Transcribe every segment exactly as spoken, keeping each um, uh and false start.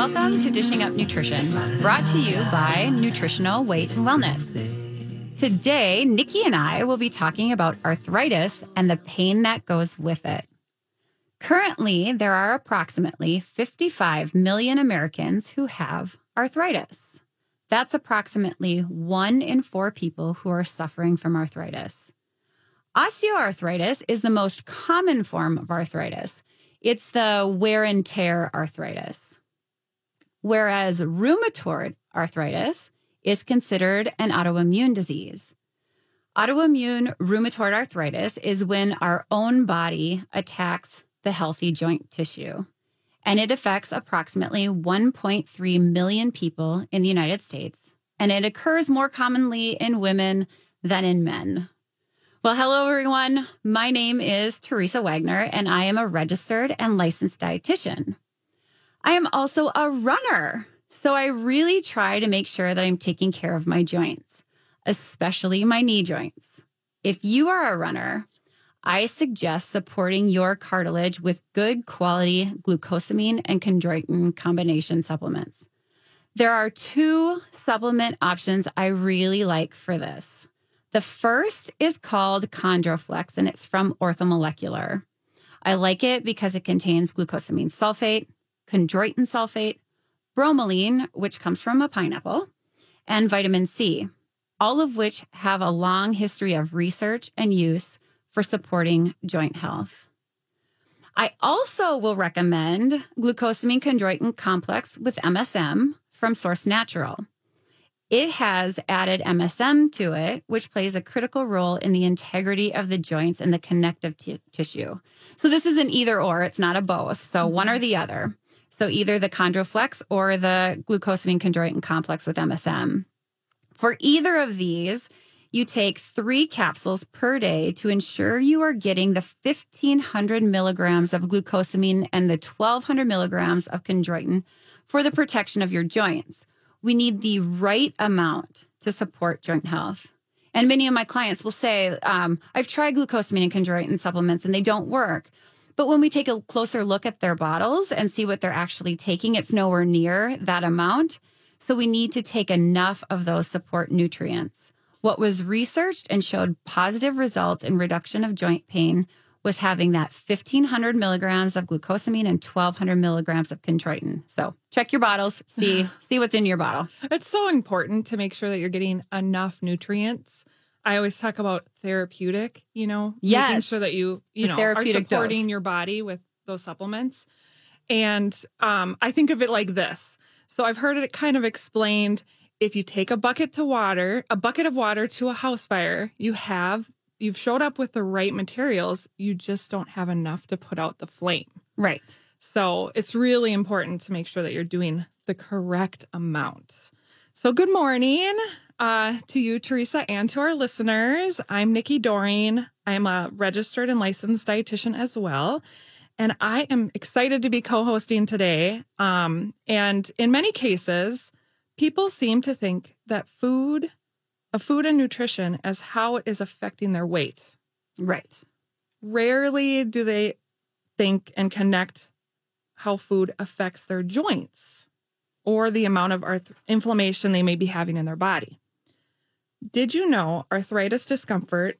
Welcome to Dishing Up Nutrition, brought to you by Nutritional Weight and Wellness. Today, Nikki and I will be talking about arthritis and the pain that goes with it. Currently, there are approximately fifty-five million Americans who have arthritis. That's approximately one in four people who are suffering from arthritis. Osteoarthritis is the most common form of arthritis. It's the wear and tear arthritis. Whereas rheumatoid arthritis is considered an autoimmune disease. Autoimmune rheumatoid arthritis is when our own body attacks the healthy joint tissue, and it affects approximately one point three million people in the United States, and it occurs more commonly in women than in men. Well, hello, everyone. My name is Teresa Wagner, and I am a registered and licensed dietitian. I am also a runner, so I really try to make sure that I'm taking care of my joints, especially my knee joints. If you are a runner, I suggest supporting your cartilage with good quality glucosamine and chondroitin combination supplements. There are two supplement options I really like for this. The first is called Chondroflex, and it's from Orthomolecular. I like it because it contains glucosamine sulfate, chondroitin sulfate, bromelain, which comes from a pineapple, and vitamin C, all of which have a long history of research and use for supporting joint health. I also will recommend glucosamine chondroitin complex with M S M from Source Natural. It has added M S M to it, which plays a critical role in the integrity of the joints and the connective t- tissue. So this is an either or, it's not a both. So one or the other. So either the Chondroflex or the glucosamine chondroitin complex with M S M. For either of these, you take three capsules per day to ensure you are getting the fifteen hundred milligrams of glucosamine and the twelve hundred milligrams of chondroitin for the protection of your joints. We need the right amount to support joint health. And many of my clients will say, um, I've tried glucosamine and chondroitin supplements and they don't work. But when we take a closer look at their bottles and see what they're actually taking, it's nowhere near that amount. So we need to take enough of those support nutrients. What was researched and showed positive results in reduction of joint pain was having that fifteen hundred milligrams of glucosamine and twelve hundred milligrams of chondroitin. So check your bottles, see see what's in your bottle. It's so important to make sure that you're getting enough nutrients. I always talk about therapeutic, you know, yes, making sure that you, you know, are supporting dose. Your body with those supplements. And um, I think of it like this. So I've heard it kind of explained, if you take a bucket to water, a bucket of water to a house fire, you have You've showed up with the right materials, you just don't have enough to put out the flame. Right. So it's really important to make sure that you're doing the correct amount. So good morning uh, to you, Teresa, and to our listeners. I'm Nikki Doreen. I'm a registered and licensed dietitian as well. And I am excited to be co-hosting today. Um, and in many cases, people seem to think that food of food and nutrition as how it is affecting their weight. Right. Rarely do they think and connect how food affects their joints or the amount of arth- inflammation they may be having in their body. Did you know arthritis discomfort,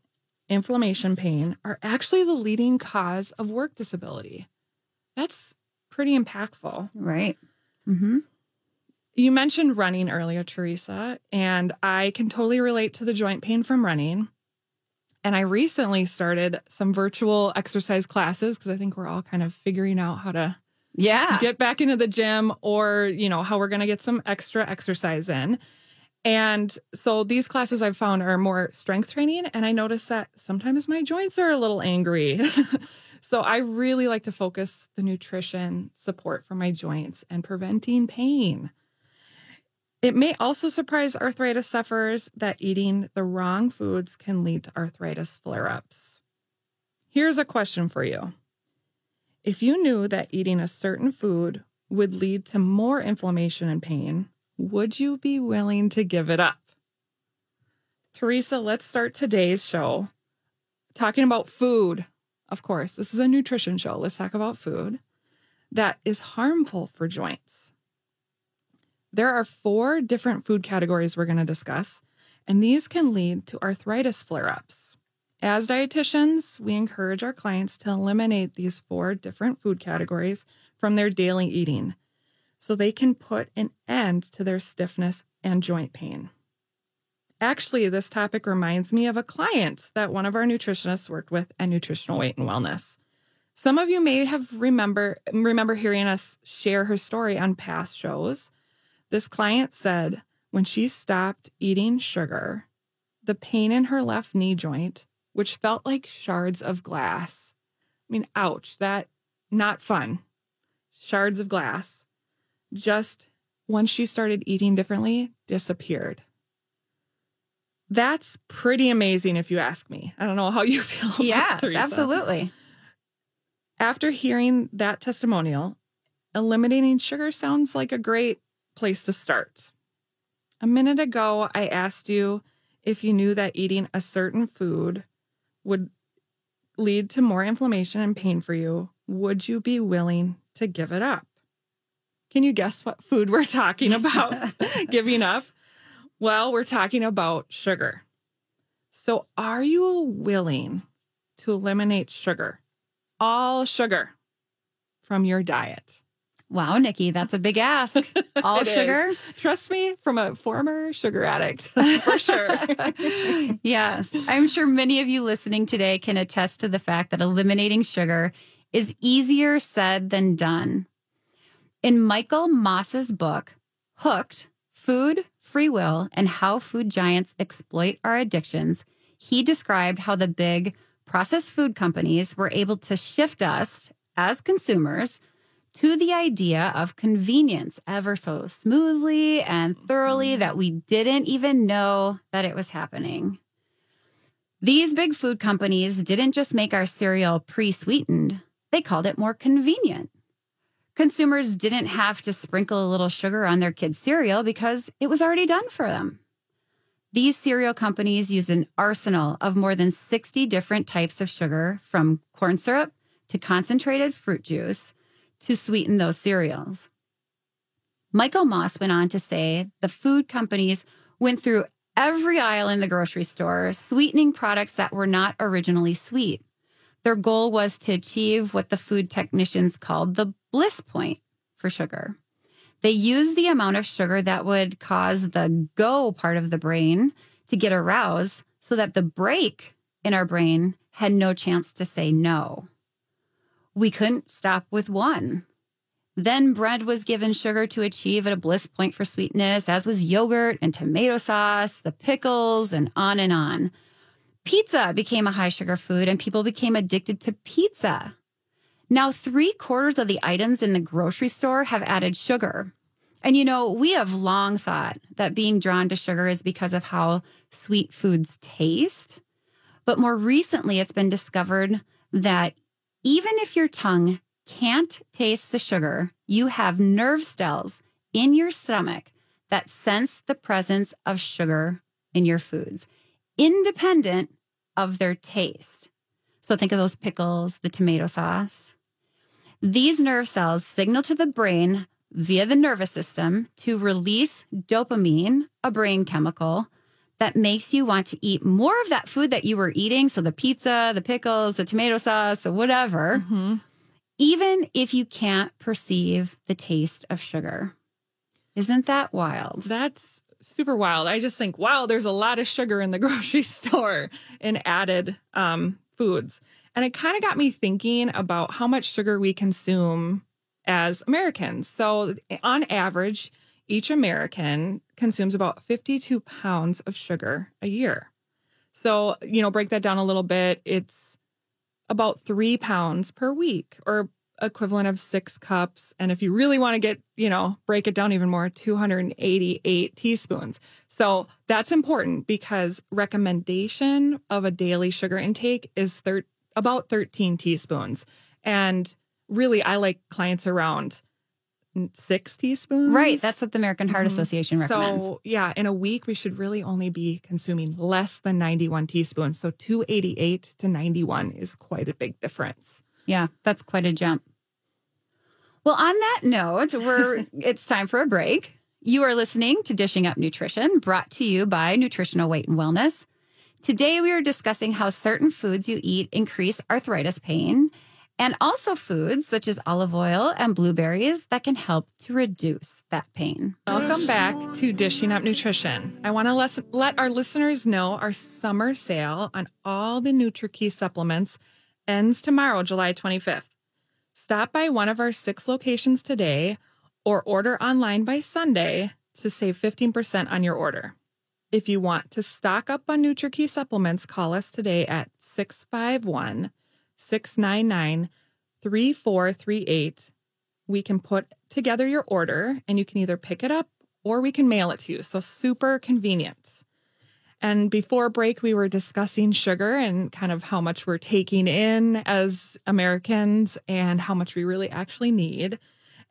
inflammation pain are actually the leading cause of work disability? That's pretty impactful. Right. Mm-hmm. You mentioned running earlier, Teresa, and I can totally relate to the joint pain from running. And I recently started some virtual exercise classes because I think we're all kind of figuring out how to yeah. get back into the gym or, you know, how we're going to get some extra exercise in. And so these classes I've found are more strength training. And I noticed that sometimes my joints are a little angry. So I really like to focus the nutrition support for my joints and preventing pain. It may also surprise arthritis sufferers that eating the wrong foods can lead to arthritis flare-ups. Here's a question for you. If you knew that eating a certain food would lead to more inflammation and pain, would you be willing to give it up? Teresa, let's start today's show talking about food. Of course, this is a nutrition show. Let's talk about food that is harmful for joints. There are four different food categories we're going to discuss, and these can lead to arthritis flare-ups. As dietitians, we encourage our clients to eliminate these four different food categories from their daily eating so they can put an end to their stiffness and joint pain. Actually, this topic reminds me of a client that one of our nutritionists worked with at Nutritional Weight and Wellness. Some of you may have remember remember hearing us share her story on past shows. This client said when she stopped eating sugar, the pain in her left knee joint, which felt like shards of glass. I mean, ouch, that not fun. Shards of glass. Just once she started eating differently, disappeared. That's pretty amazing if you ask me. I don't know how you feel about Yes, Teresa. Absolutely. After hearing that testimonial, eliminating sugar sounds like a great place to start. A minute ago, I asked you if you knew that eating a certain food would lead to more inflammation and pain for you. Would you be willing to give it up? Can you guess what food we're talking about giving up? Well, we're talking about sugar. So are you willing to eliminate sugar? All sugar from your diet. Wow, Nikki, that's a big ask. All sugar? Is. Trust me, from a former sugar addict, for sure. Yes, I'm sure many of you listening today can attest to the fact that eliminating sugar is easier said than done. In Michael Moss's book, Hooked: Food, Free Will, and How Food Giants Exploit Our Addictions, he described how the big processed food companies were able to shift us as consumers to the idea of convenience ever so smoothly and thoroughly that we didn't even know that it was happening. These big food companies didn't just make our cereal pre-sweetened, they called it more convenient. Consumers didn't have to sprinkle a little sugar on their kids' cereal because it was already done for them. These cereal companies use an arsenal of more than sixty different types of sugar, from corn syrup to concentrated fruit juice, to sweeten those cereals. Michael Moss went on to say the food companies went through every aisle in the grocery store, sweetening products that were not originally sweet. Their goal was to achieve what the food technicians called the bliss point for sugar. They used the amount of sugar that would cause the go part of the brain to get aroused so that the break in our brain had no chance to say no. We couldn't stop with one. Then bread was given sugar to achieve at a bliss point for sweetness, as was yogurt and tomato sauce, the pickles, and on and on. Pizza became a high sugar food, and people became addicted to pizza. Now, three quarters of the items in the grocery store have added sugar. And, you know, we have long thought that being drawn to sugar is because of how sweet foods taste. But more recently, it's been discovered that even if your tongue can't taste the sugar, you have nerve cells in your stomach that sense the presence of sugar in your foods, independent of their taste. So think of those pickles, the tomato sauce. These nerve cells signal to the brain via the nervous system to release dopamine, a brain chemical that makes you want to eat more of that food that you were eating. So the pizza, the pickles, the tomato sauce, or whatever, mm-hmm. even if you can't perceive the taste of sugar. Isn't that wild? That's super wild. I just think, wow, there's a lot of sugar in the grocery store and added um, foods. And it kind of got me thinking about how much sugar we consume as Americans. So on average, each American consumes about fifty-two pounds of sugar a year. So, you know, break that down a little bit. It's about three pounds per week, or equivalent of six cups. And if you really want to get, you know, break it down even more, two hundred eighty-eight teaspoons. So that's important because recommendation of a daily sugar intake is thir- about thirteen teaspoons. And really, I like clients around six teaspoons. Right. That's what the American Heart mm-hmm. Association recommends. So yeah, in a week, we should really only be consuming less than ninety-one teaspoons. So two eighty-eight to ninety-one is quite a big difference. Yeah, that's quite a jump. Well, on that note, we're it's time for a break. You are listening to Dishing Up Nutrition, brought to you by Nutritional Weight and Wellness. Today, we are discussing how certain foods you eat increase arthritis pain, and also foods such as olive oil and blueberries that can help to reduce that pain. Welcome back to Dishing Up Nutrition. I want to les- let our listeners know our summer sale on all the NutriKey supplements ends tomorrow, July twenty-fifth. Stop by one of our six locations today or order online by Sunday to save fifteen percent on your order. If you want to stock up on NutriKey supplements, call us today at six five one, six nine nine, three four three eight. We can put together your order and you can either pick it up or we can mail it to you. So super convenient. And before break, we were discussing sugar and kind of how much we're taking in as Americans and how much we really actually need.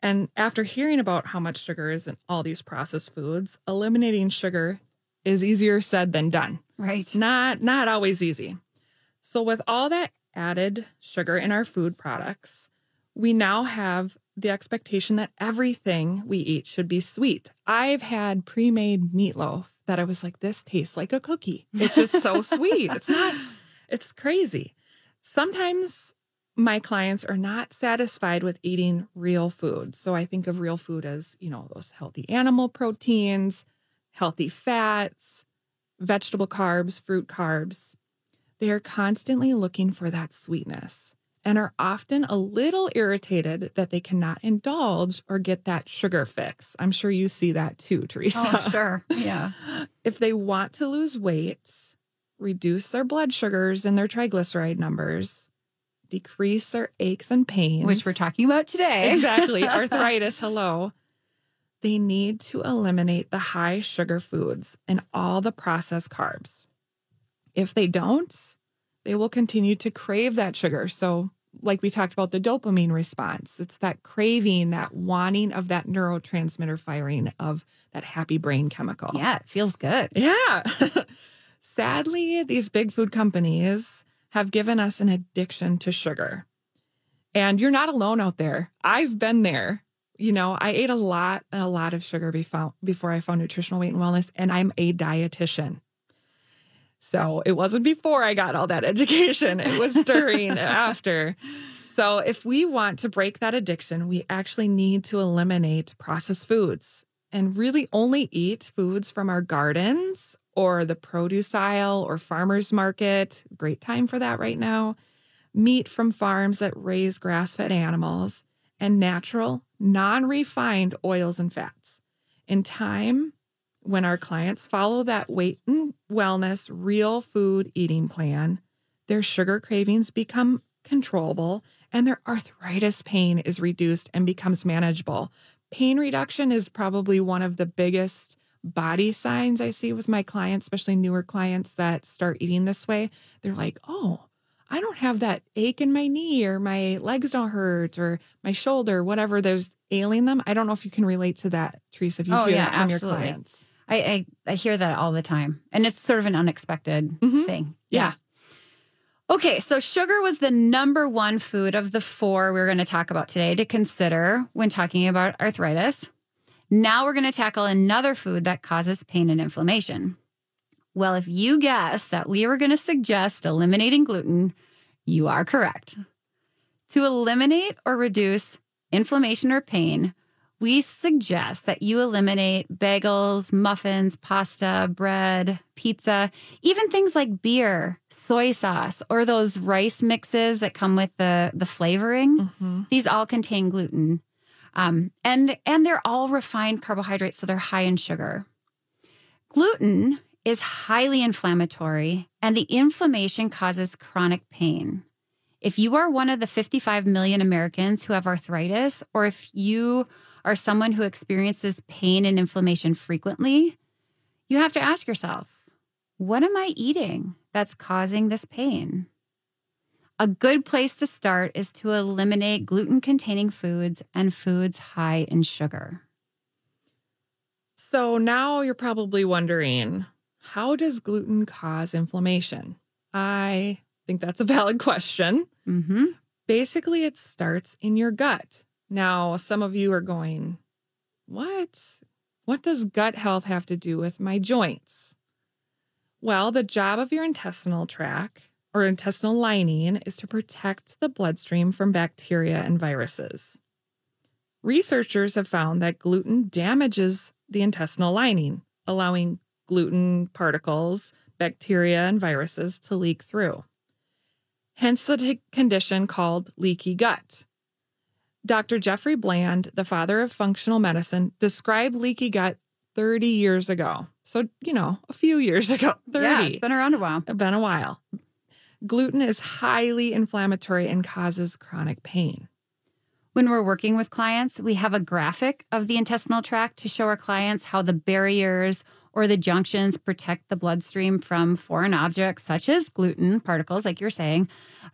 And after hearing about how much sugar is in all these processed foods, eliminating sugar is easier said than done. Right. Not, not always easy. So with all that added sugar in our food products, we now have the expectation that everything we eat should be sweet. I've had pre-made meatloaf that I was like, this tastes like a cookie. It's just so sweet. It's not, it's crazy. Sometimes my clients are not satisfied with eating real food. So I think of real food as, you know, those healthy animal proteins, healthy fats, vegetable carbs, fruit carbs. They are constantly looking for that sweetness and are often a little irritated that they cannot indulge or get that sugar fix. I'm sure you see that too, Teresa. Oh, sure. Yeah. If they want to lose weight, reduce their blood sugars and their triglyceride numbers, decrease their aches and pains. Which we're talking about today. Exactly. Arthritis. Hello. They need to eliminate the high sugar foods and all the processed carbs. If they don't, they will continue to crave that sugar. So like we talked about the dopamine response, it's that craving, that wanting of that neurotransmitter firing of that happy brain chemical. Yeah, it feels good. Yeah. Sadly, these big food companies have given us an addiction to sugar. And you're not alone out there. I've been there. You know, I ate a lot, a lot of sugar before, before I found Nutritional Weight and Wellness, and I'm a dietitian. So it wasn't before I got all that education. It was during and after. So if we want to break that addiction, we actually need to eliminate processed foods and really only eat foods from our gardens or the produce aisle or farmer's market. Great time for that right now. Meat from farms that raise grass-fed animals and natural, non-refined oils and fats. In time, when our clients follow that weight and wellness, real food eating plan, their sugar cravings become controllable and their arthritis pain is reduced and becomes manageable. Pain reduction is probably one of the biggest body signs I see with my clients, especially newer clients that start eating this way. They're like, oh, I don't have that ache in my knee or my legs don't hurt or my shoulder, whatever there's ailing them. I don't know if you can relate to that, Teresa, if you oh, hear yeah, that from absolutely. your clients. I, I, I hear that all the time. And it's sort of an unexpected mm-hmm. thing. Yeah. yeah. Okay. So sugar was the number one food of the four we we're going to talk about today to consider when talking about arthritis. Now we're going to tackle another food that causes pain and inflammation. Well, if you guessed that we were going to suggest eliminating gluten, you are correct. To eliminate or reduce inflammation or pain, we suggest that you eliminate bagels, muffins, pasta, bread, pizza, even things like beer, soy sauce, or those rice mixes that come with the, the flavoring. Mm-hmm. These all contain gluten. Um, and, and they're all refined carbohydrates, so they're high in sugar. Gluten is highly inflammatory, and the inflammation causes chronic pain. If you are one of the fifty-five million Americans who have arthritis, or if you are someone who experiences pain and inflammation frequently, you have to ask yourself, what am I eating that's causing this pain? A good place to start is to eliminate gluten-containing foods and foods high in sugar. So now you're probably wondering, how does gluten cause inflammation? I think that's a valid question. Mm-hmm. Basically, it starts in your gut. Now, some of you are going, what? what does gut health have to do with my joints? Well, the job of your intestinal tract or intestinal lining is to protect the bloodstream from bacteria and viruses. Researchers have found that gluten damages the intestinal lining, allowing gluten particles, bacteria, and viruses to leak through. Hence the t- condition called leaky gut. Doctor Jeffrey Bland, the father of functional medicine, described leaky gut thirty years ago. So, you know, a few years ago, thirty. Yeah, it's been around a while. It's been a while. Gluten is highly inflammatory and causes chronic pain. When we're working with clients, we have a graphic of the intestinal tract to show our clients how the barriers or the junctions protect the bloodstream from foreign objects such as gluten particles, like you're saying,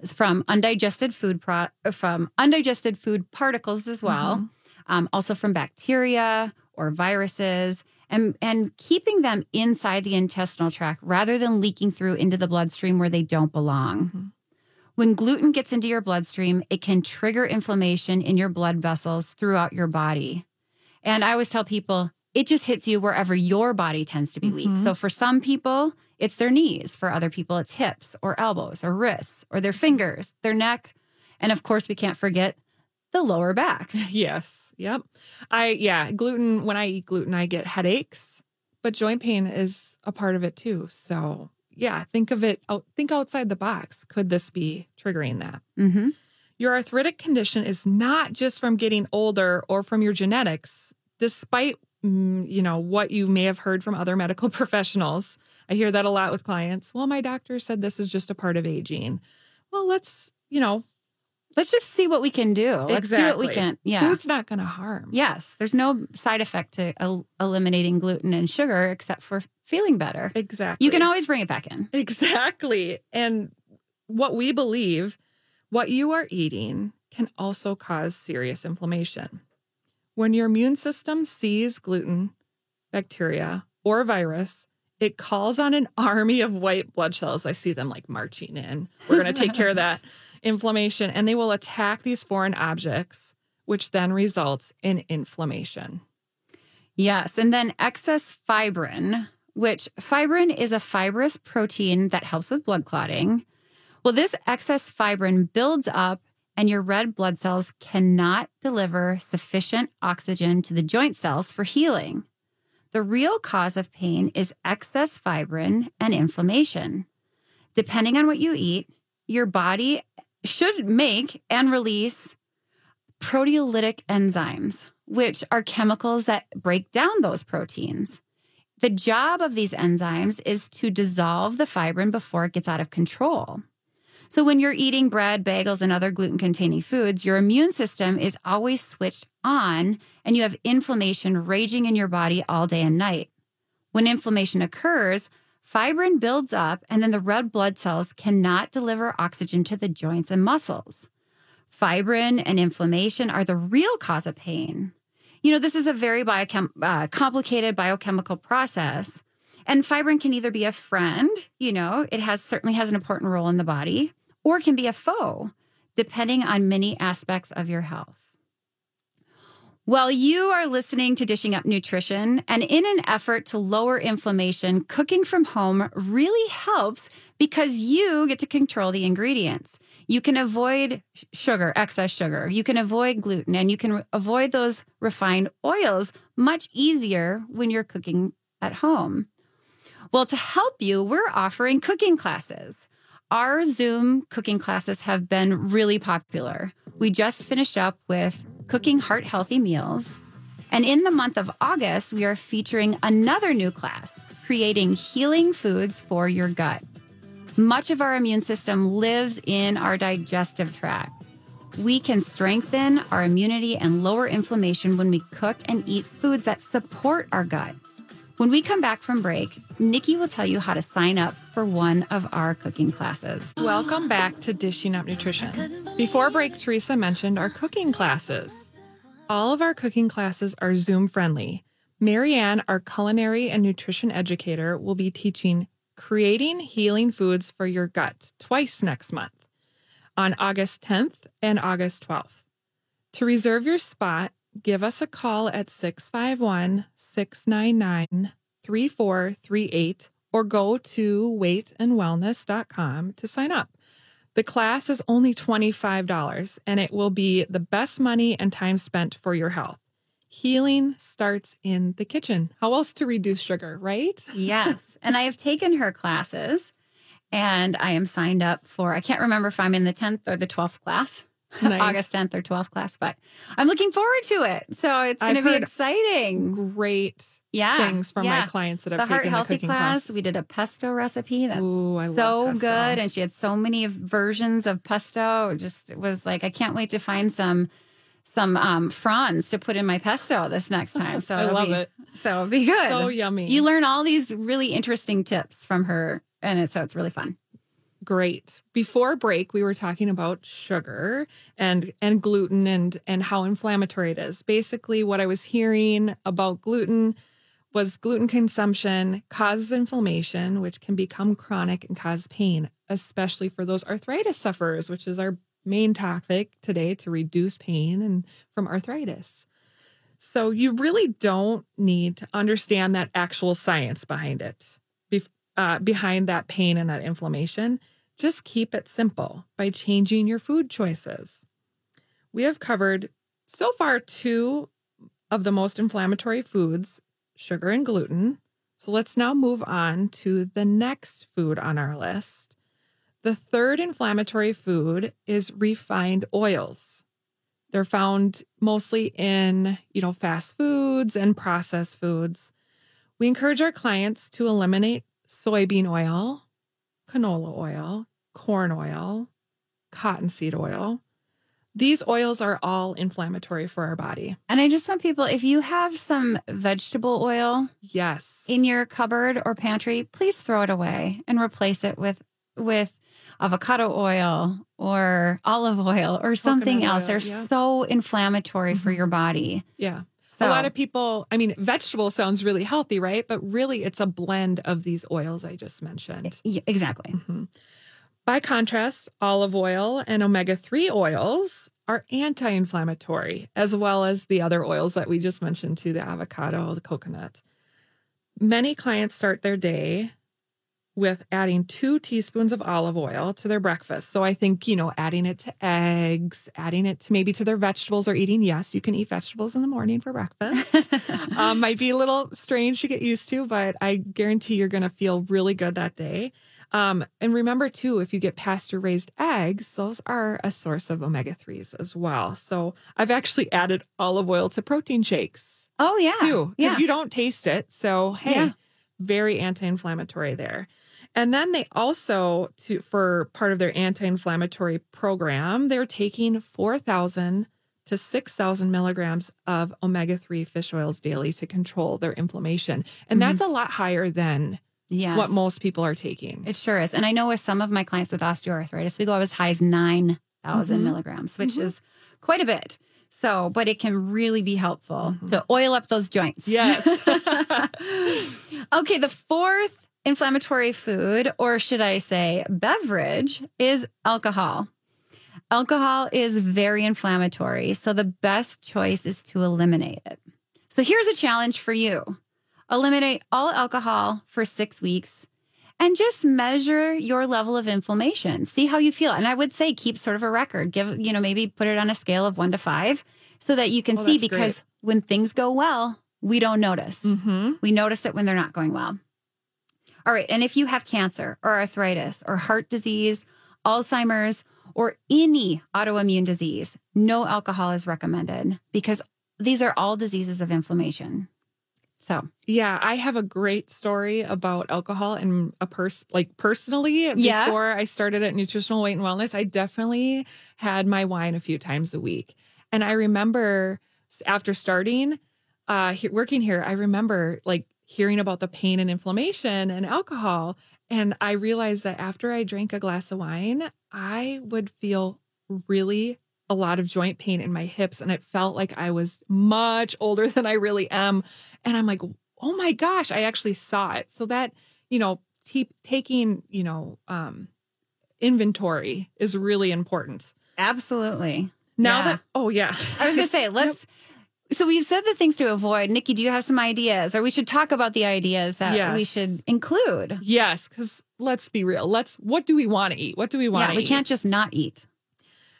from undigested food pro- from undigested food particles as well, mm-hmm. um, also from bacteria or viruses, and, and keeping them inside the intestinal tract rather than leaking through into the bloodstream where they don't belong. Mm-hmm. When gluten gets into your bloodstream, it can trigger inflammation in your blood vessels throughout your body. And I always tell people, it just hits you wherever your body tends to be weak. Mm-hmm. So for some people, it's their knees. For other people, it's hips or elbows or wrists or their fingers, their neck. And of course, we can't forget the lower back. Yes. Yep. I, yeah, gluten, when I eat gluten, I get headaches, but joint pain is a part of it too. So yeah, think of it, think outside the box. Could this be triggering that? Mm-hmm. Your arthritic condition is not just from getting older or from your genetics, despite you know, what you may have heard from other medical professionals. I hear that a lot with clients. Well, my doctor said this is just a part of aging. Well, let's, you know, let's just see what we can do. Exactly. Let's do what we can. Yeah. Food's not going to harm. Yes. There's no side effect to el- eliminating gluten and sugar except for feeling better. Exactly. You can always bring it back in. Exactly. And what we believe, what you are eating can also cause serious inflammation. When your immune system sees gluten, bacteria, or virus, it calls on an army of white blood cells. I see them like marching in. We're going to take care of that inflammation. And they will attack these foreign objects, which then results in inflammation. Yes. And then excess fibrin, which fibrin is a fibrous protein that helps with blood clotting. Well, this excess fibrin builds up, and your red blood cells cannot deliver sufficient oxygen to the joint cells for healing. The real cause of pain is excess fibrin and inflammation. Depending on what you eat, your body should make and release proteolytic enzymes, which are chemicals that break down those proteins. The job of these enzymes is to dissolve the fibrin before it gets out of control. So when you're eating bread, bagels, and other gluten-containing foods, your immune system is always switched on, and you have inflammation raging in your body all day and night. When inflammation occurs, fibrin builds up, and then the red blood cells cannot deliver oxygen to the joints and muscles. Fibrin and inflammation are the real cause of pain. You know, this is a very biochem- uh, complicated biochemical process. And fibrin can either be a friend, you know, it has certainly has an important role in the body, or can be a foe, depending on many aspects of your health. While you are listening to Dishing Up Nutrition, and in an effort to lower inflammation, cooking from home really helps because you get to control the ingredients. You can avoid sugar, excess sugar. You can avoid gluten, and you can avoid those refined oils much easier when you're cooking at home. Well, to help you, we're offering cooking classes. Our Zoom cooking classes have been really popular. We just finished up with Cooking Heart Healthy Meals. And in the month of August, we are featuring another new class, Creating Healing Foods for Your Gut. Much of our immune system lives in our digestive tract. We can strengthen our immunity and lower inflammation when we cook and eat foods that support our gut. When we come back from break, Nikki will tell you how to sign up for one of our cooking classes. Welcome back to Dishing Up Nutrition. Before break, Teresa mentioned our cooking classes. All of our cooking classes are Zoom friendly. Marianne, our culinary and nutrition educator, will be teaching Creating Healing Foods for Your Gut twice next month on August tenth and August twelfth. To reserve your spot, give us a call at six five one, six nine nine, three four three eight or go to weight and wellness dot com to sign up. The class is only twenty-five dollars and it will be the best money and time spent for your health. Healing starts in the kitchen. How else to reduce sugar, right? Yes. And I have taken her classes and I am signed up for, I can't remember if I'm in the tenth or the twelfth class, nice. August tenth or twelfth class, but I'm looking forward to it. So it's going to be exciting. Great yeah, things from yeah. my clients that have the taken the cooking class. class. We did a pesto recipe. That's Ooh, I so love pesto. good. And she had so many versions of pesto. It just it was like, I can't wait to find some some um, fronds to put in my pesto this next time. So I love be, it. So it'll be good. So yummy. You learn all these really interesting tips from her. And it, so it's really fun. Great. Before break, we were talking about sugar and, and gluten and, and how inflammatory it is. Basically, what I was hearing about gluten was gluten consumption causes inflammation, which can become chronic and cause pain, especially for those arthritis sufferers, which is our main topic today, to reduce pain and from arthritis. So you really don't need to understand that actual science behind it, uh, behind that pain and that inflammation. Just keep it simple by changing your food choices. We have covered so far two of the most inflammatory foods, sugar and gluten. So let's now move on to the next food on our list. The third inflammatory food is refined oils. They're found mostly in, you know, fast foods and processed foods. We encourage our clients to eliminate soybean oil, canola oil, corn oil, cottonseed oil. These oils are all inflammatory for our body. And I just want people, if you have some vegetable oil yes. in your cupboard or pantry, please throw it away and replace it with with avocado oil or olive oil or something coconut else. Oil, They're yeah. so inflammatory mm-hmm. for your body. Yeah. So a lot of people, I mean, vegetable sounds really healthy, right? But really it's a blend of these oils I just mentioned. Exactly. Mm-hmm. By contrast, olive oil and omega three oils are anti-inflammatory, as well as the other oils that we just mentioned too, the avocado, the coconut. Many clients start their day with adding two teaspoons of olive oil to their breakfast. So I think, you know, adding it to eggs, adding it to maybe to their vegetables or eating. Yes, you can eat vegetables in the morning for breakfast. um, might be a little strange to get used to, but I guarantee you're going to feel really good that day. Um, and remember, too, if you get pasture-raised eggs, those are a source of omega threes as well. So I've actually added olive oil to protein shakes. Oh, yeah. Too, because yeah. you don't taste it. So, hey, yeah. very anti-inflammatory there. And then they also, to, for part of their anti-inflammatory program, they're taking four thousand to six thousand milligrams of omega three fish oils daily to control their inflammation. And mm-hmm. that's a lot higher than yes. what most people are taking. It sure is. And I know with some of my clients with osteoarthritis, we go up as high as nine thousand mm-hmm. milligrams, which mm-hmm. is quite a bit. So, but it can really be helpful mm-hmm. to oil up those joints. Yes. Okay, the fourth inflammatory food, or should I say beverage, is alcohol. Alcohol is very inflammatory, so the best choice is to eliminate it. So here's a challenge for you. Eliminate all alcohol for six weeks and just measure your level of inflammation. See how you feel. And I would say keep sort of a record. Give, you know, maybe put it on a scale of one to five so that you can oh, see because great. When things go well, we don't notice. Mm-hmm. We notice it when they're not going well. All right. And if you have cancer or arthritis or heart disease, Alzheimer's, or any autoimmune disease, no alcohol is recommended because these are all diseases of inflammation. So, yeah, I have a great story about alcohol and a person like personally yeah. before I started at Nutritional Weight and Wellness, I definitely had my wine a few times a week. And I remember after starting uh, working here, I remember like hearing about the pain and inflammation and alcohol. And I realized that after I drank a glass of wine, I would feel really a lot of joint pain in my hips. And it felt like I was much older than I really am. And I'm like, oh my gosh, I actually saw it. So that, you know, t- taking, you know, um, inventory is really important. Absolutely. Now yeah. that, oh yeah. I was going to say, let's, So we said the things to avoid. Nikki, do you have some ideas? Or we should talk about the ideas that yes. we should include. Yes, because let's be real. Let's. What do we want to eat? What do we want to yeah, we eat? Can't just not eat.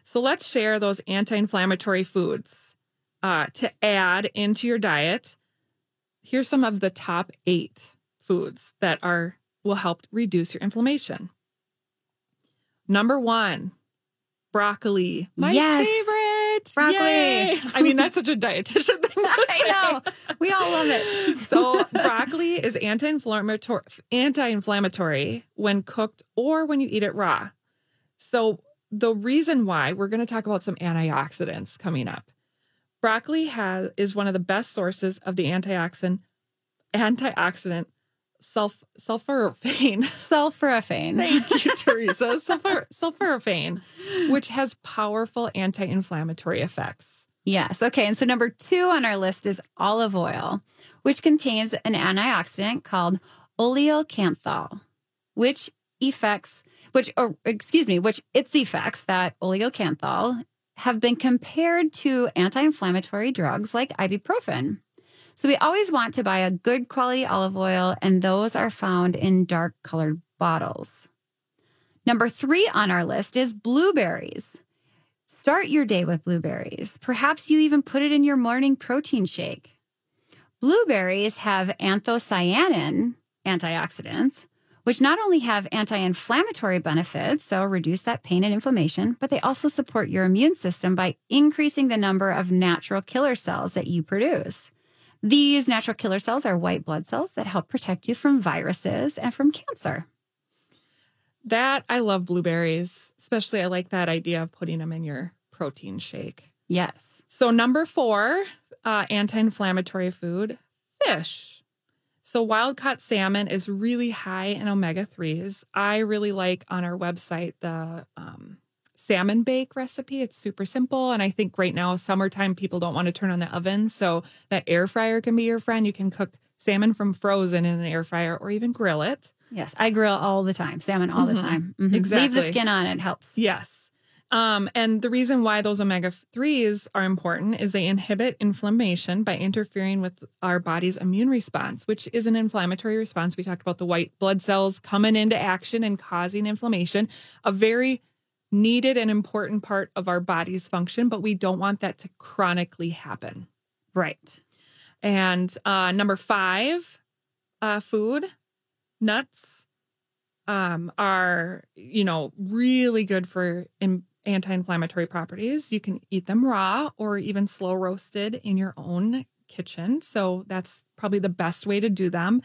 So let's share those anti-inflammatory foods uh, to add into your diet. Here's some of the top eight foods that are will help reduce your inflammation. Number one, broccoli. My yes. favorite. Broccoli. Yay. I mean, that's such a dietitian thing. I know. We all love it. So broccoli is anti-inflammatory, anti-inflammatory when cooked or when you eat it raw. So the reason why we're going to talk about some antioxidants coming up. Broccoli has is one of the best sources of the antioxidant antioxidant sulf sulforaphane. Sulforaphane. Thank you, Teresa. Sulfur sulforaphane, which has powerful anti-inflammatory effects. Yes. Okay. And so number two on our list is olive oil, which contains an antioxidant called oleocanthal, which effects which or excuse me, which its effects that oleocanthal have been compared to anti-inflammatory drugs like ibuprofen. So we always want to buy a good quality olive oil, and those are found in dark colored bottles. Number three on our list is blueberries. Start your day with blueberries. Perhaps you even put it in your morning protein shake. Blueberries have anthocyanin antioxidants, which not only have anti-inflammatory benefits, so reduce that pain and inflammation, but they also support your immune system by increasing the number of natural killer cells that you produce. These natural killer cells are white blood cells that help protect you from viruses and from cancer. That, I love blueberries, especially I like that idea of putting them in your protein shake. Yes. So number four, uh, anti-inflammatory food, fish. So wild-caught salmon is really high in omega threes. I really like on our website the um, salmon bake recipe. It's super simple. And I think right now, summertime, people don't want to turn on the oven. So that air fryer can be your friend. You can cook salmon from frozen in an air fryer or even grill it. Yes. I grill all the time. Salmon all mm-hmm. the time. Mm-hmm. Exactly. Leave the skin on. It helps. Yes. Um, and the reason why those omega threes are important is they inhibit inflammation by interfering with our body's immune response, which is an inflammatory response. We talked about the white blood cells coming into action and causing inflammation. A very needed and important part of our body's function, but we don't want that to chronically happen. Right. And uh, number five, uh, food, nuts um, are, you know, really good for in- anti-inflammatory properties. You can eat them raw or even slow roasted in your own kitchen. So that's probably the best way to do them.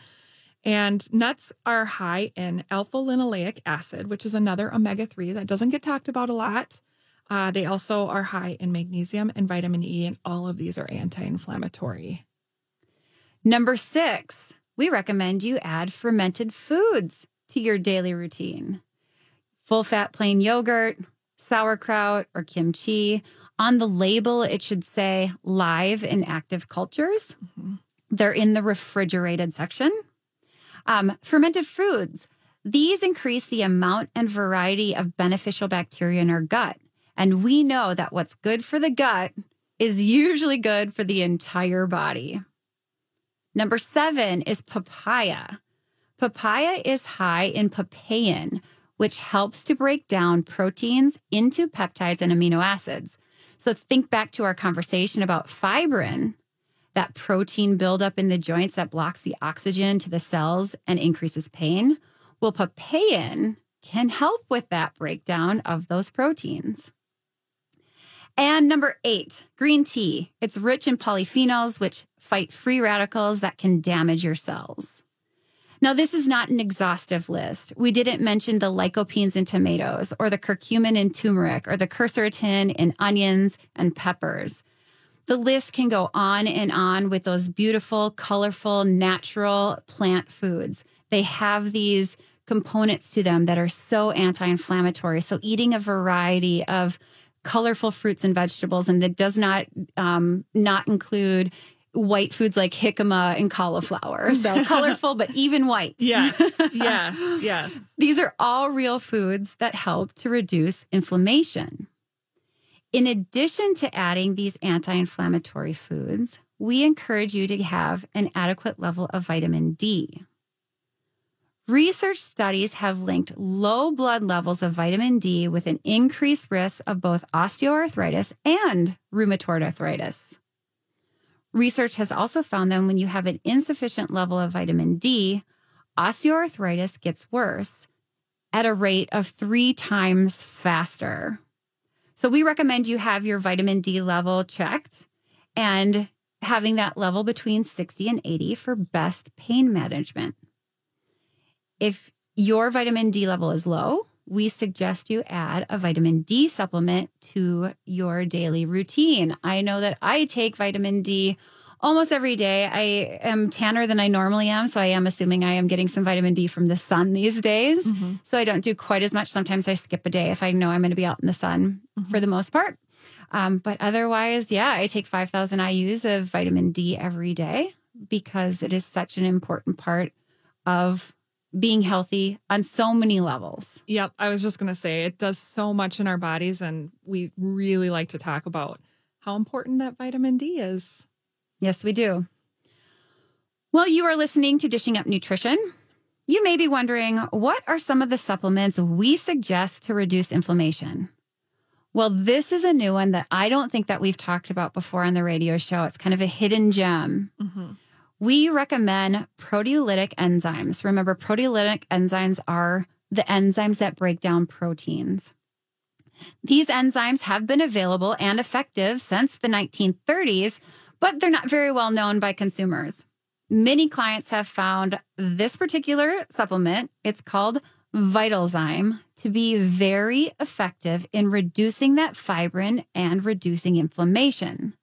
And nuts are high in alpha-linoleic acid, which is another omega three that doesn't get talked about a lot. Uh, they also are high in magnesium and vitamin E, and all of these are anti-inflammatory. Number six, we recommend you add fermented foods to your daily routine. Full-fat plain yogurt, sauerkraut, or kimchi. On the label, it should say live in active cultures. Mm-hmm. They're in the refrigerated section. Um, fermented foods. These increase the amount and variety of beneficial bacteria in our gut. And we know that what's good for the gut is usually good for the entire body. Number seven is papaya. Papaya is high in papain, which helps to break down proteins into peptides and amino acids. So think back to our conversation about fibrin. That protein buildup in the joints that blocks the oxygen to the cells and increases pain. Well, papain can help with that breakdown of those proteins. And number eight, green tea. It's rich in polyphenols, which fight free radicals that can damage your cells. Now, this is not an exhaustive list. We didn't mention the lycopenes in tomatoes or the curcumin in turmeric or the quercetin in onions and peppers. The list can go on and on with those beautiful, colorful, natural plant foods. They have these components to them that are so anti-inflammatory. So eating a variety of colorful fruits and vegetables, and that does not um, not include white foods like jicama and cauliflower. So colorful, but even white. Yes, yes, yes. These are all real foods that help to reduce inflammation. In addition to adding these anti-inflammatory foods, we encourage you to have an adequate level of vitamin D. Research studies have linked low blood levels of vitamin D with an increased risk of both osteoarthritis and rheumatoid arthritis. Research has also found that when you have an insufficient level of vitamin D, osteoarthritis gets worse at a rate of three times faster. So we recommend you have your vitamin D level checked and having that level between sixty and eighty for best pain management. If your vitamin D level is low, we suggest you add a vitamin D supplement to your daily routine. I know that I take vitamin D almost every day. I am tanner than I normally am, so I am assuming I am getting some vitamin D from the sun these days. Mm-hmm. So I don't do quite as much. Sometimes I skip a day if I know I'm going to be out in the sun mm-hmm. for the most part. Um, but otherwise, yeah, I take five thousand I U's of vitamin D every day because it is such an important part of being healthy on so many levels. Yep. I was just going to say it does so much in our bodies, and we really like to talk about how important that vitamin D is. Yes, we do. Well, you are listening to Dishing Up Nutrition. You may be wondering, what are some of the supplements we suggest to reduce inflammation? Well, this is a new one that I don't think that we've talked about before on the radio show. It's kind of a hidden gem. Mm-hmm. We recommend proteolytic enzymes. Remember, proteolytic enzymes are the enzymes that break down proteins. These enzymes have been available and effective since the nineteen thirties, but they're not very well known by consumers. Many clients have found this particular supplement, it's called Vitalzyme, to be very effective in reducing that fibrin and reducing inflammation.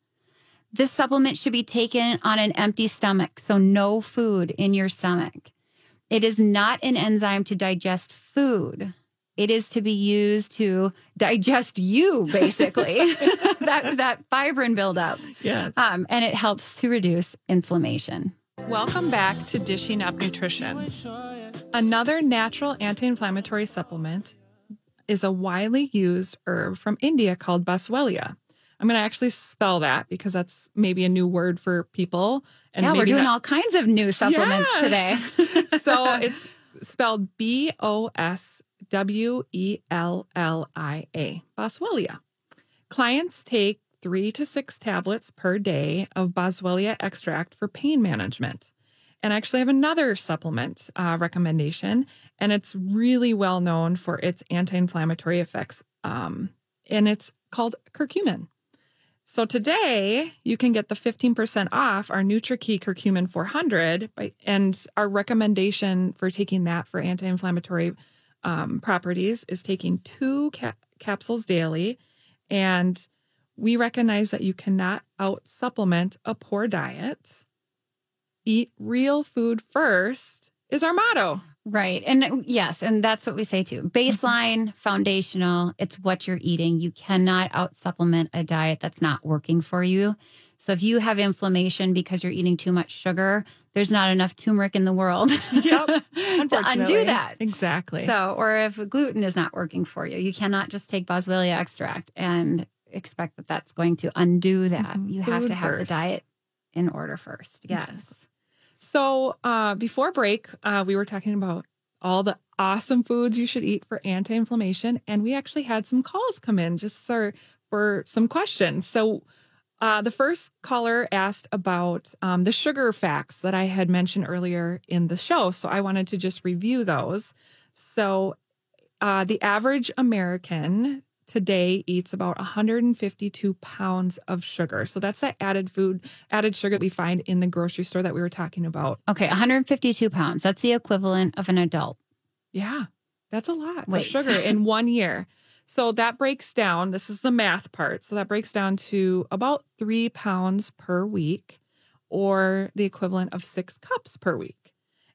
This supplement should be taken on an empty stomach, so no food in your stomach. It is not an enzyme to digest food. It is to be used to digest you, basically, that that fibrin buildup. Yes. Um, and it helps to reduce inflammation. Welcome back to Dishing Up Nutrition. Another natural anti-inflammatory supplement is a widely used herb from India called Boswellia. I'm going to actually spell that because that's maybe a new word for people. And yeah, maybe we're doing that... all kinds of new supplements yes. today. So it's spelled B O S W E L L I A, Boswellia. Clients take three to six tablets per day of Boswellia extract for pain management. And I actually have another supplement uh, recommendation, and it's really well known for its anti-inflammatory effects, um, and it's called curcumin. So today, you can get the fifteen percent off our NutriKey Curcumin four hundred, by, and our recommendation for taking that for anti-inflammatory um, properties is taking two ca- capsules daily, and we recognize that you cannot out-supplement a poor diet. Eat real food first is our motto. Right. And yes, and that's what we say too. Baseline, foundational, it's what you're eating. You cannot out-supplement a diet that's not working for you. So if you have inflammation because you're eating too much sugar, there's not enough turmeric in the world yep, to undo that. Exactly. So, or if gluten is not working for you, you cannot just take Boswellia extract and expect that that's going to undo that. Mm-hmm. You food have to have first. The diet in order first. Yes. Exactly. So uh, before break, uh, we were talking about all the awesome foods you should eat for anti-inflammation. And we actually had some calls come in just for, for some questions. So uh, the first caller asked about um, the sugar facts that I had mentioned earlier in the show. So I wanted to just review those. So uh, the average American today eats about one hundred fifty-two pounds of sugar. So that's that added food, added sugar that we find in the grocery store that we were talking about. Okay, one hundred fifty-two pounds. That's the equivalent of an adult. Yeah, that's a lot Wait. of sugar in one year. So that breaks down, this is the math part. So that breaks down to about three pounds per week, or the equivalent of six cups per week.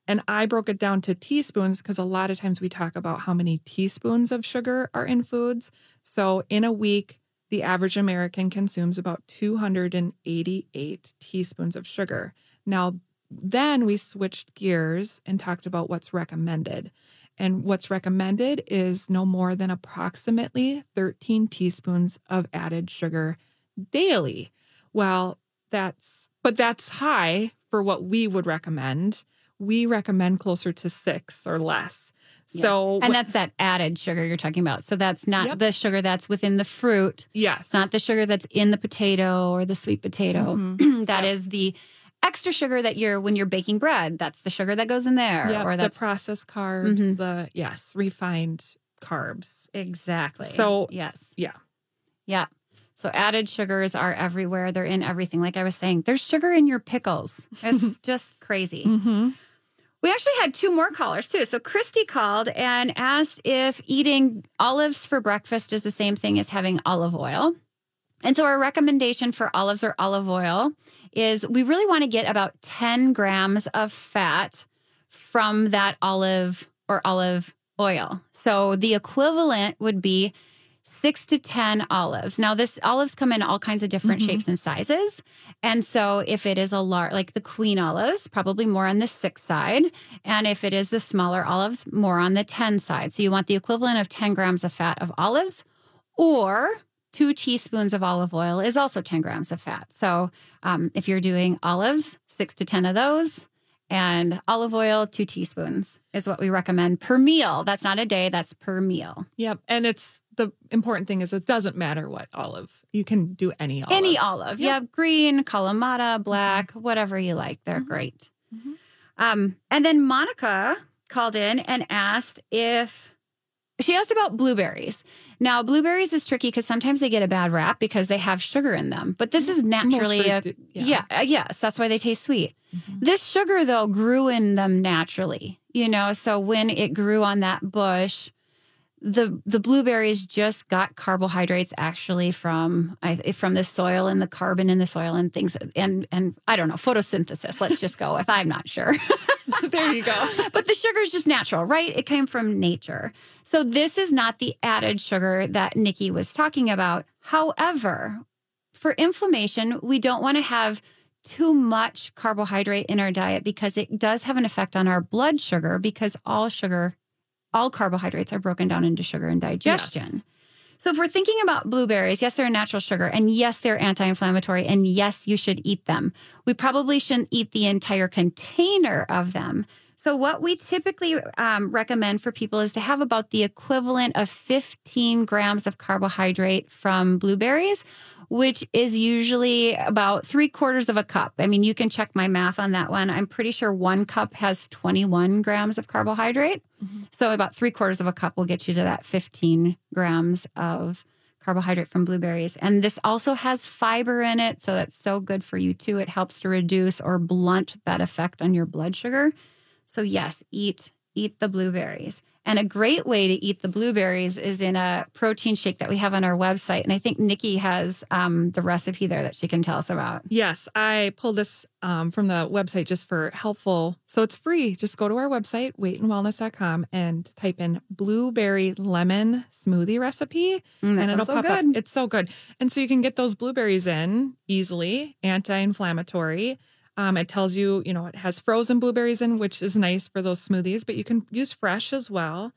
And I broke it down to teaspoons because a lot of times we talk about how many teaspoons of sugar are in foods. So in a week, the average American consumes about two hundred eighty-eight teaspoons of sugar. Now, then we switched gears and talked about what's recommended. And what's recommended is no more than approximately thirteen teaspoons of added sugar daily. Well, that's, but that's high for what we would recommend. We recommend closer to six or less. Yeah. So, and that's that added sugar you're talking about. So that's not yep. the sugar that's within the fruit. Yes. It's not the sugar that's in the potato or the sweet potato. Mm-hmm. That yep. is the extra sugar that you're, when you're baking bread, that's the sugar that goes in there. Yep. Or that's the processed carbs, mm-hmm. the, yes, refined carbs. Exactly. So, yes. Yeah. Yeah. So added sugars are everywhere. They're in everything. Like I was saying, there's sugar in your pickles. It's just crazy. Mm-hmm. We actually had two more callers, too. So Christy called and asked if eating olives for breakfast is the same thing as having olive oil. And so our recommendation for olives or olive oil is we really want to get about ten grams of fat from that olive or olive oil. So the equivalent would be six to ten olives. Now, this olives come in all kinds of different mm-hmm. shapes and sizes. And so if it is a large, like the queen olives, probably more on the six side. And if it is the smaller olives, more on the ten side. So you want the equivalent of ten grams of fat of olives, or two teaspoons of olive oil is also ten grams of fat. So um, if you're doing olives, six to ten of those, and olive oil, two teaspoons is what we recommend per meal. That's not a day, that's per meal. Yep. And it's, the important thing is it doesn't matter what olive. You can do any olive. Any olive. Yep. Yeah, green, Kalamata, black, mm-hmm. whatever you like. They're mm-hmm. great. Mm-hmm. Um, and then Monica called in and asked if, she asked about blueberries. Now, blueberries is tricky because sometimes they get a bad rap because they have sugar in them. But this is naturally, a, do, yeah. yeah, yes, that's why they taste sweet. Mm-hmm. This sugar, though, grew in them naturally, you know. So when it grew on that bush, The the blueberries just got carbohydrates actually from I, from the soil and the carbon in the soil and things and and I don't know, photosynthesis. Let's just go with I'm not sure. There you go. But the sugar is just natural, right? It came from nature. So this is not the added sugar that Nikki was talking about. However, for inflammation, we don't want to have too much carbohydrate in our diet because it does have an effect on our blood sugar, because all sugar All carbohydrates are broken down into sugar and digestion. Yes. So if we're thinking about blueberries, yes, they're a natural sugar, and yes, they're anti-inflammatory, and yes, you should eat them. We probably shouldn't eat the entire container of them. So what we typically um, recommend for people is to have about the equivalent of fifteen grams of carbohydrate from blueberries, which is usually about three quarters of a cup. I mean, you can check my math on that one. I'm pretty sure one cup has twenty-one grams of carbohydrate. Mm-hmm. So about three quarters of a cup will get you to that fifteen grams of carbohydrate from blueberries. And this also has fiber in it. So that's so good for you too. It helps to reduce or blunt that effect on your blood sugar. So yes, eat, eat the blueberries. And a great way to eat the blueberries is in a protein shake that we have on our website. And I think Nikki has um, the recipe there that she can tell us about. Yes, I pulled this um, from the website just for helpful. So it's free. Just go to our website, weight and wellness dot com, and type in blueberry lemon smoothie recipe. Mm, and it'll so pop good. up. It's so good. And so you can get those blueberries in easily, anti-inflammatory. Um, it tells you, you know, it has frozen blueberries in, which is nice for those smoothies, but you can use fresh as well.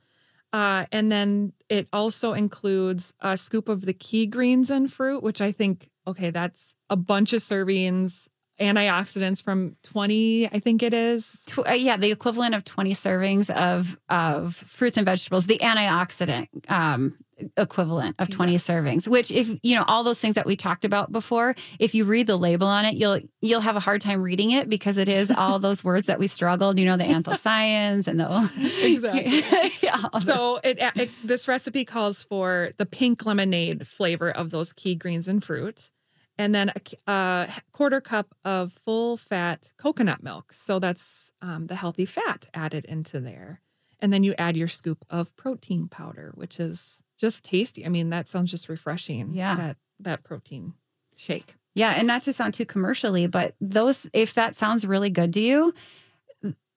Uh, and then it also includes a scoop of the key greens and fruit, which I think, okay, that's a bunch of servings, antioxidants from twenty, I think it is. Uh, yeah, the equivalent of twenty servings of of fruits and vegetables, the antioxidant um equivalent of twenty yes. servings, which, if you know, all those things that we talked about before, if you read the label on it, you'll you'll have a hard time reading it because it is all those words that we struggled, you know, the anthocyanins and the exactly. yeah, so it, it this recipe calls for the pink lemonade flavor of those key greens and fruit, and then a, a quarter cup of full fat coconut milk. So that's um, the healthy fat added into there, and then you add your scoop of protein powder, which is just tasty. I mean, that sounds just refreshing. Yeah. That that protein shake. Yeah. And not to sound too commercially, but those, if that sounds really good to you,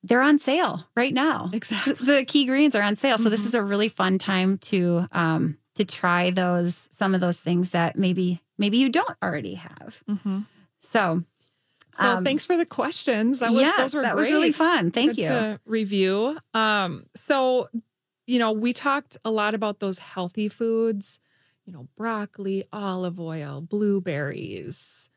they're on sale right now. Exactly. The key greens are on sale. Mm-hmm. So this is a really fun time to um, to try those, some of those things that maybe, maybe you don't already have. Mm-hmm. So So um, thanks for the questions. That was, yes, those were that great. was really fun. Thank good you. To review. Um, so you know, we talked a lot about those healthy foods, you know, broccoli, olive oil, blueberries,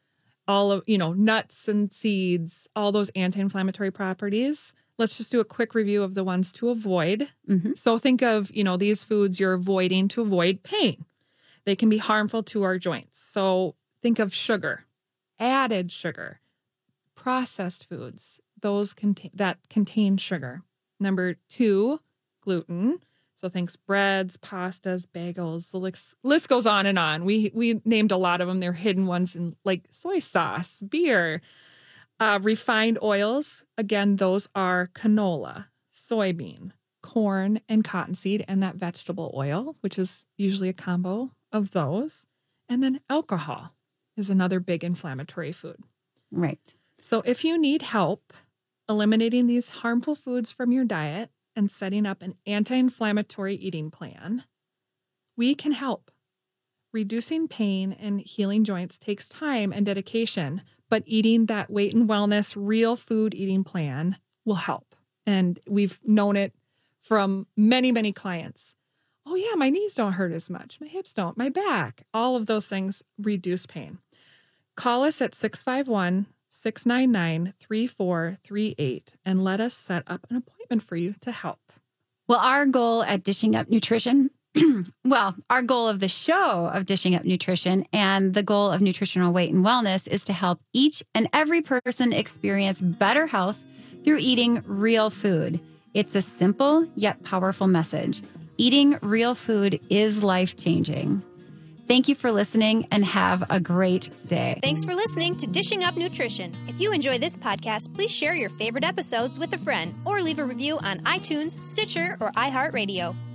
all of, you know, nuts and seeds, all those anti-inflammatory properties. Let's just do a quick review of the ones to avoid. Mm-hmm. So think of, you know, these foods you're avoiding to avoid pain. They can be harmful to our joints. So think of sugar, added sugar, processed foods, those contain, that contain sugar. Number two, gluten. So think breads, pastas, bagels, the list, list goes on and on. We we named a lot of them. They're hidden ones in like soy sauce, beer, uh, refined oils. Again, those are canola, soybean, corn, and cottonseed, and that vegetable oil, which is usually a combo of those. And then alcohol is another big inflammatory food. Right. So if you need help eliminating these harmful foods from your diet and setting up an anti-inflammatory eating plan, we can help. Reducing pain and healing joints takes time and dedication, but eating that weight and wellness, real food eating plan will help. And we've known it from many, many clients. Oh yeah, my knees don't hurt as much. My hips don't, my back, all of those things reduce pain. Call us at six five one, six nine nine, three four three eight and let us set up an appointment for you to help. Well, our goal at Dishing Up Nutrition, well, our goal of the show of Dishing Up Nutrition and the goal of Nutritional Weight and Wellness is to help each and every person experience better health through eating real food. It's a simple yet powerful message. Eating real food is life-changing. Thank you for listening and have a great day. Thanks for listening to Dishing Up Nutrition. If you enjoy this podcast, please share your favorite episodes with a friend or leave a review on iTunes, Stitcher, or iHeartRadio.